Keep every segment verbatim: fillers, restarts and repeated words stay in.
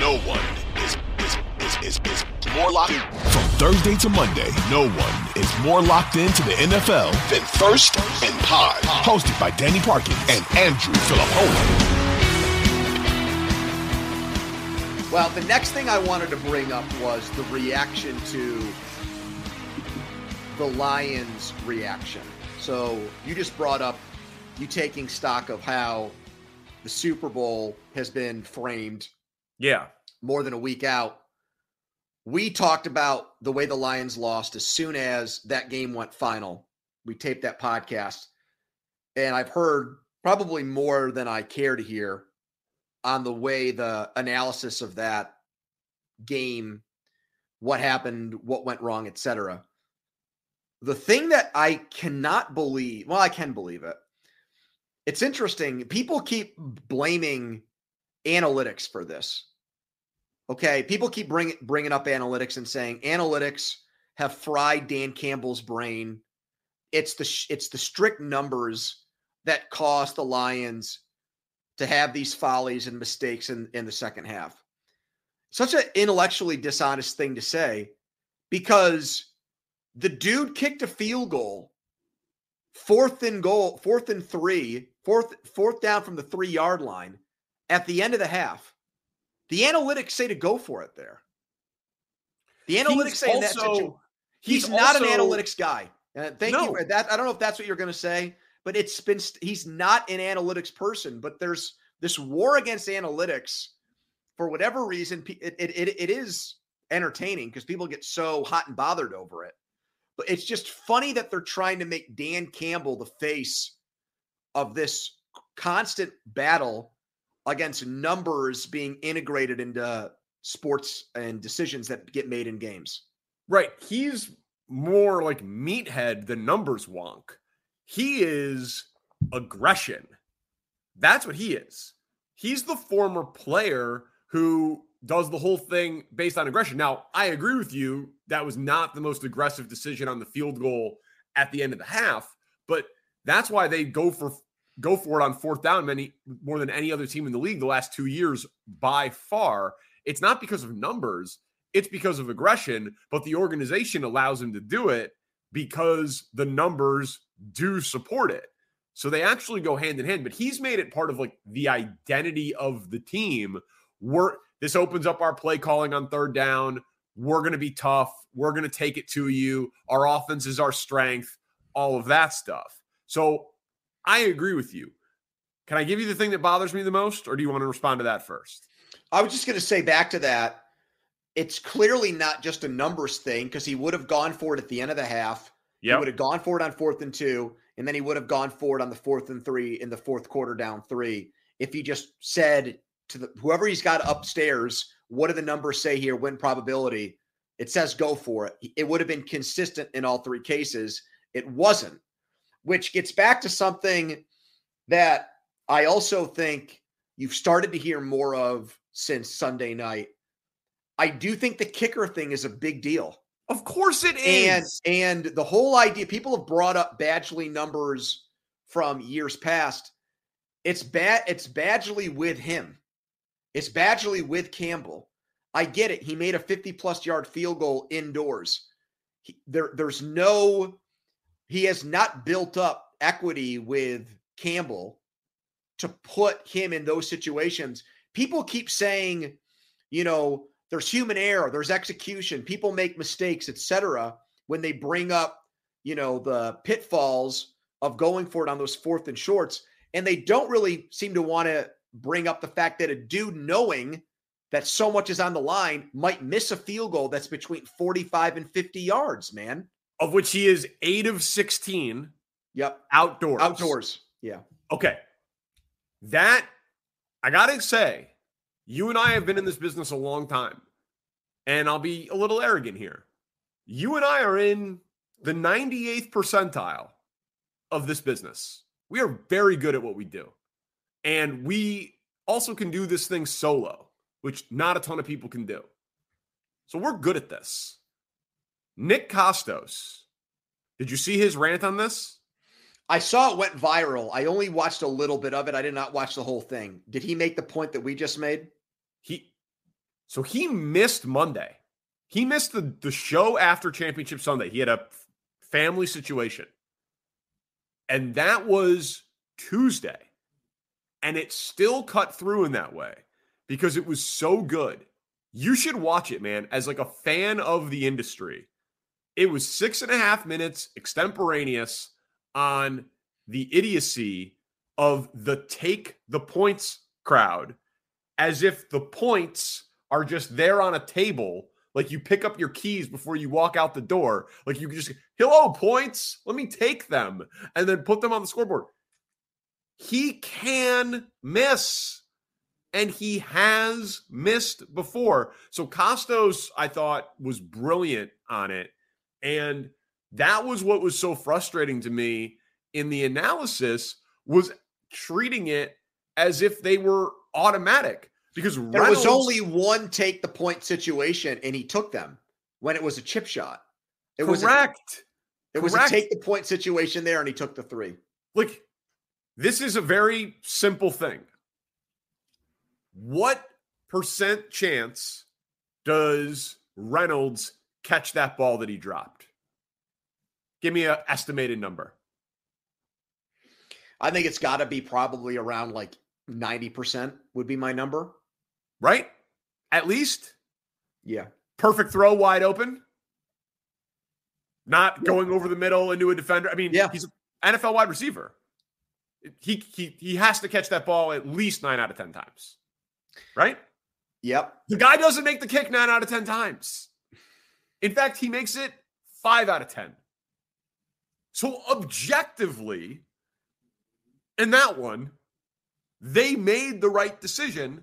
No one is, is, is, is, is more locked in. From Thursday to Monday, no one is more locked into the N F L than First and Pod, hosted by Danny Parkin and Andrew Filippone. Well, the next thing I wanted to bring up was the reaction to the Lions' reaction. So you just brought up you taking stock of how the Super Bowl has been framed. Yeah. More than a week out. We talked about the way the Lions lost as soon as that game went final. We taped that podcast. And I've heard probably more than I care to hear on the way the analysis of that game, what happened, what went wrong, et cetera. The thing that I cannot believe, well, I can believe it. It's interesting. People keep blaming analytics for this. Okay, people keep bring, bringing up analytics and saying analytics have fried Dan Campbell's brain. It's the it's the strict numbers that caused the Lions to have these follies and mistakes in, in the second half. Such an intellectually dishonest thing to say, because the dude kicked a field goal, fourth and goal, fourth and three, fourth fourth down from the three yard line at the end of the half. The analytics say to go for it there. The analytics he's say also, in that situation, he's, he's not also, an analytics guy. Uh, thank no. you. That, I don't know if that's what you're going to say, but it's been, he's not an analytics person, but there's this war against analytics for whatever reason. It, it, it, it is entertaining because people get so hot and bothered over it, but it's just funny that they're trying to make Dan Campbell the face of this constant battle against numbers being integrated into sports and decisions that get made in games. Right. He's more like meathead than numbers wonk. He is aggression. That's what he is. He's the former player who does the whole thing based on aggression. Now, I agree with you. That was not the most aggressive decision on the field goal at the end of the half, but that's why they go for Go for it on fourth down many more than any other team in the league the last two years by far. It's not because of numbers. It's because of aggression, but the organization allows him to do it because the numbers do support it. So they actually go hand in hand, but he's made it part of like the identity of the team. We're, this opens up our play calling on third down. We're going to be tough. We're going to take it to you. Our offense is our strength, all of that stuff. So I agree with you. Can I give you the thing that bothers me the most, or do you want to respond to that first? I was just going to say back to that, it's clearly not just a numbers thing, because he would have gone for it at the end of the half. Yep. He would have gone for it on fourth and two, and then he would have gone for it on the fourth and three in the fourth quarter down three. If he just said to the, whoever he's got upstairs, what do the numbers say here, win probability? It says go for it. It would have been consistent in all three cases. It wasn't. Which gets back to something that I also think you've started to hear more of since Sunday night. I do think the kicker thing is a big deal. Of course it is. And, and the whole idea, people have brought up Badgley numbers from years past. It's bad. It's Badgley with him. It's Badgley with Campbell. I get it. He made a fifty plus yard field goal indoors. He, there, there's no... He has not built up equity with Campbell to put him in those situations. people keep saying, you know, there's human error, there's execution, people make mistakes, et cetera, when they bring up, you know, the pitfalls of going for it on those fourth and shorts. And they don't really seem to want to bring up the fact that a dude knowing that so much is on the line might miss a field goal that's between forty-five and fifty yards, man. Of which he is eight of sixteen. Yep. Outdoors. Outdoors. Yeah. Okay. That, I got to say, you and I have been in this business a long time. And I'll be a little arrogant here. You and I are in the ninety-eighth percentile of this business. We are very good at what we do. And we also can do this thing solo, which not a ton of people can do. So we're good at this. Nick Costos, did you see his rant on this? I saw it went viral. I only watched a little bit of it. I did not watch the whole thing. Did he make the point that we just made? He, so he missed Monday. He missed the, the show after Championship Sunday. He had a family situation. And that was Tuesday. And it still cut through in that way because it was so good. You should watch it, man, as like a fan of the industry. It was six and a half minutes extemporaneous on the idiocy of the take the points crowd, as if the points are just there on a table. Like you pick up your keys before you walk out the door. Like you can just, hello, points, let me take them and then put them on the scoreboard. He can miss, and he has missed before. So Costos, I thought, was brilliant on it. And that was what was so frustrating to me in the analysis, was treating it as if they were automatic. Because there Reynolds, was only one take the point situation, and he took them when it was a chip shot. It correct. Was a, it correct. was a take the point situation there, and he took the three. Like, this is a very simple thing. What percent chance does Reynolds catch that ball that he dropped? Give me an estimated number. I think it's got to be probably around like ninety percent would be my number. Right? At least? Yeah. Perfect throw, wide open. Not going over the middle into a defender. I mean, yeah. He's an N F L wide receiver. He he he has to catch that ball at least nine out of ten times. Right? Yep. The guy doesn't make the kick nine out of ten times. In fact, he makes it five out of ten. So objectively, in that one, they made the right decision.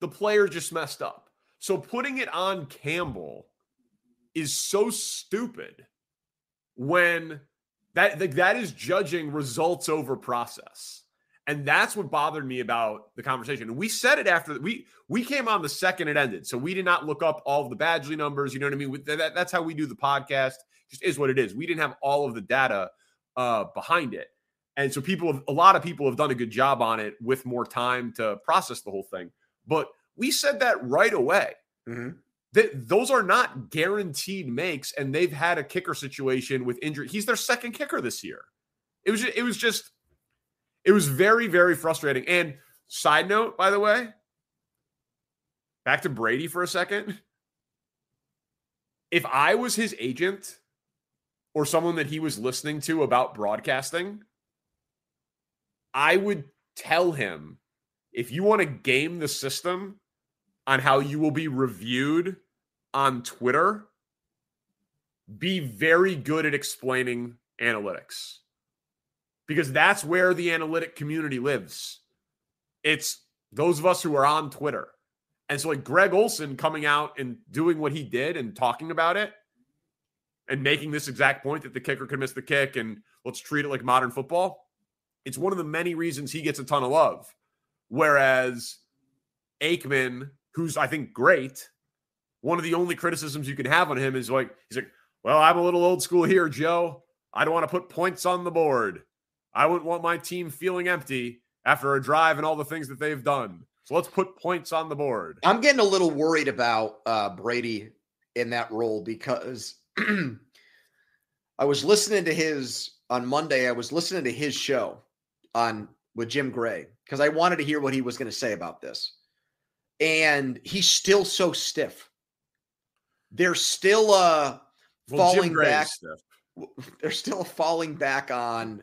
The player just messed up. So putting it on Campbell is so stupid when that that is judging results over process. And that's what bothered me about the conversation. And we said it after we we came on the second it ended. So we did not look up all of the Badgley numbers. You know what I mean? That, that's how we do the podcast. It just is what it is. We didn't have all of the data uh, behind it. And so people, have, a lot of people have done a good job on it with more time to process the whole thing. But we said that right away. Mm-hmm. That those are not guaranteed makes, and they've had a kicker situation with injury. He's their second kicker this year. It was just, it was just, it was very, very frustrating. And side note, by the way, back to Brady for a second. If I was his agent or someone that he was listening to about broadcasting, I would tell him, if you want to game the system on how you will be reviewed on Twitter, be very good at explaining analytics, because that's where the analytic community lives. It's those of us who are on Twitter. And so like Greg Olson coming out and doing what he did and talking about it and making this exact point that the kicker could miss the kick and let's treat it like modern football. It's one of the many reasons he gets a ton of love. Whereas Aikman, who's, I think, great, one of the only criticisms you can have on him is like, he's like, well, I'm a little old school here, Joe. I don't want to put points on the board. I wouldn't want my team feeling empty after a drive and all the things that they've done. So let's put points on the board. I'm getting a little worried about uh, Brady in that role because I was listening to his, on Monday, I was listening to his show on with Jim Gray because I wanted to hear what he was going to say about this. and he's still so stiff. They're still uh, well, falling back. Stiff. They're still falling back on.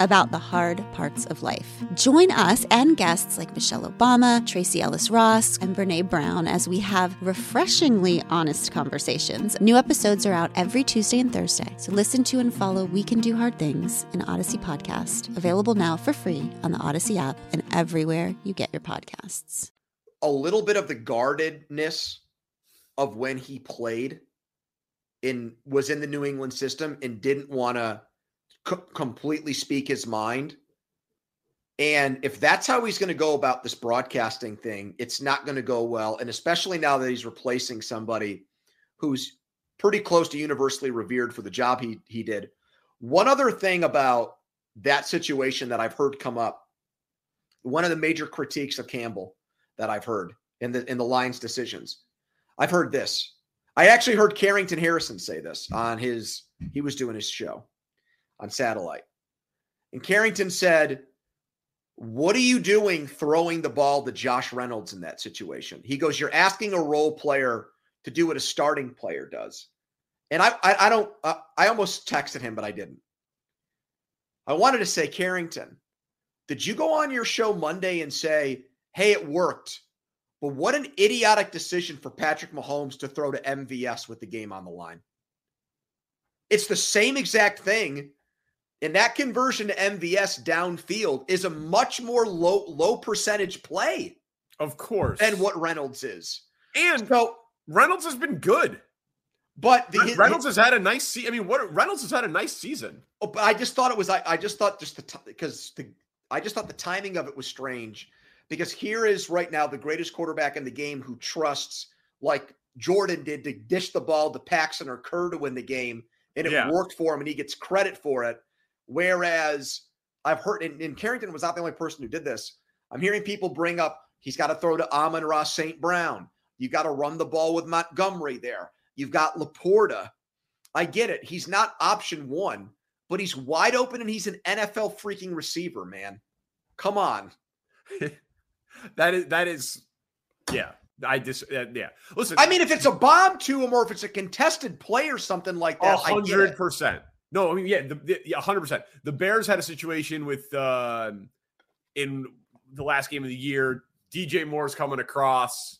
about the hard parts of life. Join us and guests like Michelle Obama, Tracee Ellis Ross, and Brene Brown as we have refreshingly honest conversations. New episodes are out every Tuesday and Thursday, so listen to and follow We Can Do Hard Things, an Odyssey podcast, available now for free on the Odyssey app and everywhere you get your podcasts. A little bit of the guardedness of when he played in was in the New England system and didn't want to C- completely speak his mind. And if that's how he's going to go about this broadcasting thing, it's not going to go well. And especially now that he's replacing somebody who's pretty close to universally revered for the job he, he did. One other thing about that situation that I've heard come up, one of the major critiques of Campbell that I've heard in the, in the Lions decisions, I've heard this. I actually heard Carrington Harrison say this on his, he was doing his show on satellite. And Carrington said, what are you doing throwing the ball to Josh Reynolds in that situation? He goes, you're asking a role player to do what a starting player does. And I I, I don't, uh, I almost texted him, but I didn't. I wanted to say, Carrington, did you go on your show Monday and say, hey, it worked, but what an idiotic decision for Patrick Mahomes to throw to M V S with the game on the line. It's the same exact thing. And that conversion to M V S downfield is a much more low low percentage play. Of course. Than what Reynolds is. And so Reynolds has been good. But the, Reynolds his, has had a nice season. I mean, what Reynolds has had a nice season. Oh, but I just thought it was I, I just thought just the because the I just thought the timing of it was strange, because here is right now the greatest quarterback in the game who trusts, like Jordan did, to dish the ball to Paxton or Kerr to win the game, and it yeah. worked for him and he gets credit for it. Whereas I've heard, and, and Carrington was not the only person who did this. I'm hearing people bring up, he's got to throw to Amon-Ra Saint Brown. You've got to run the ball with Montgomery there. You've got Laporta. I get it. He's not option one, but he's wide open and he's an N F L freaking receiver, man. Come on. that is, that is, yeah. I just, uh, yeah. Listen. I mean, if it's a bomb to him or if it's a contested play or something like that, one hundred percent. No, I mean, yeah, the, the, yeah, one hundred percent. The Bears had a situation with, uh, in the last game of the year, D J Moore's coming across.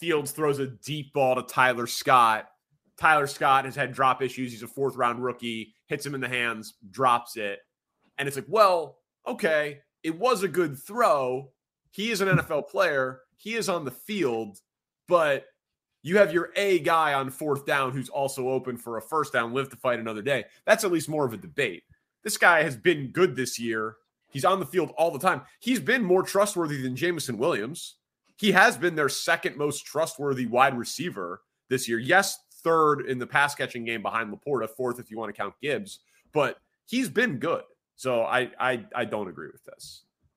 Fields throws a deep ball to Tyler Scott. Tyler Scott has had drop issues. He's a fourth-round rookie. Hits him in the hands, drops it. And it's like, well, okay, it was a good throw. He is an N F L player. He is on the field, but you have your A guy on fourth down who's also open for a first down, live to fight another day. That's at least more of a debate. This guy has been good this year. He's on the field all the time. He's been more trustworthy than Jameson Williams. He has been their second most trustworthy wide receiver this year. Yes, third in the pass-catching game behind Laporta, fourth if you want to count Gibbs, but he's been good. So I I, I don't agree with this.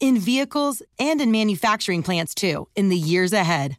In vehicles, and in manufacturing plants, too, in the years ahead.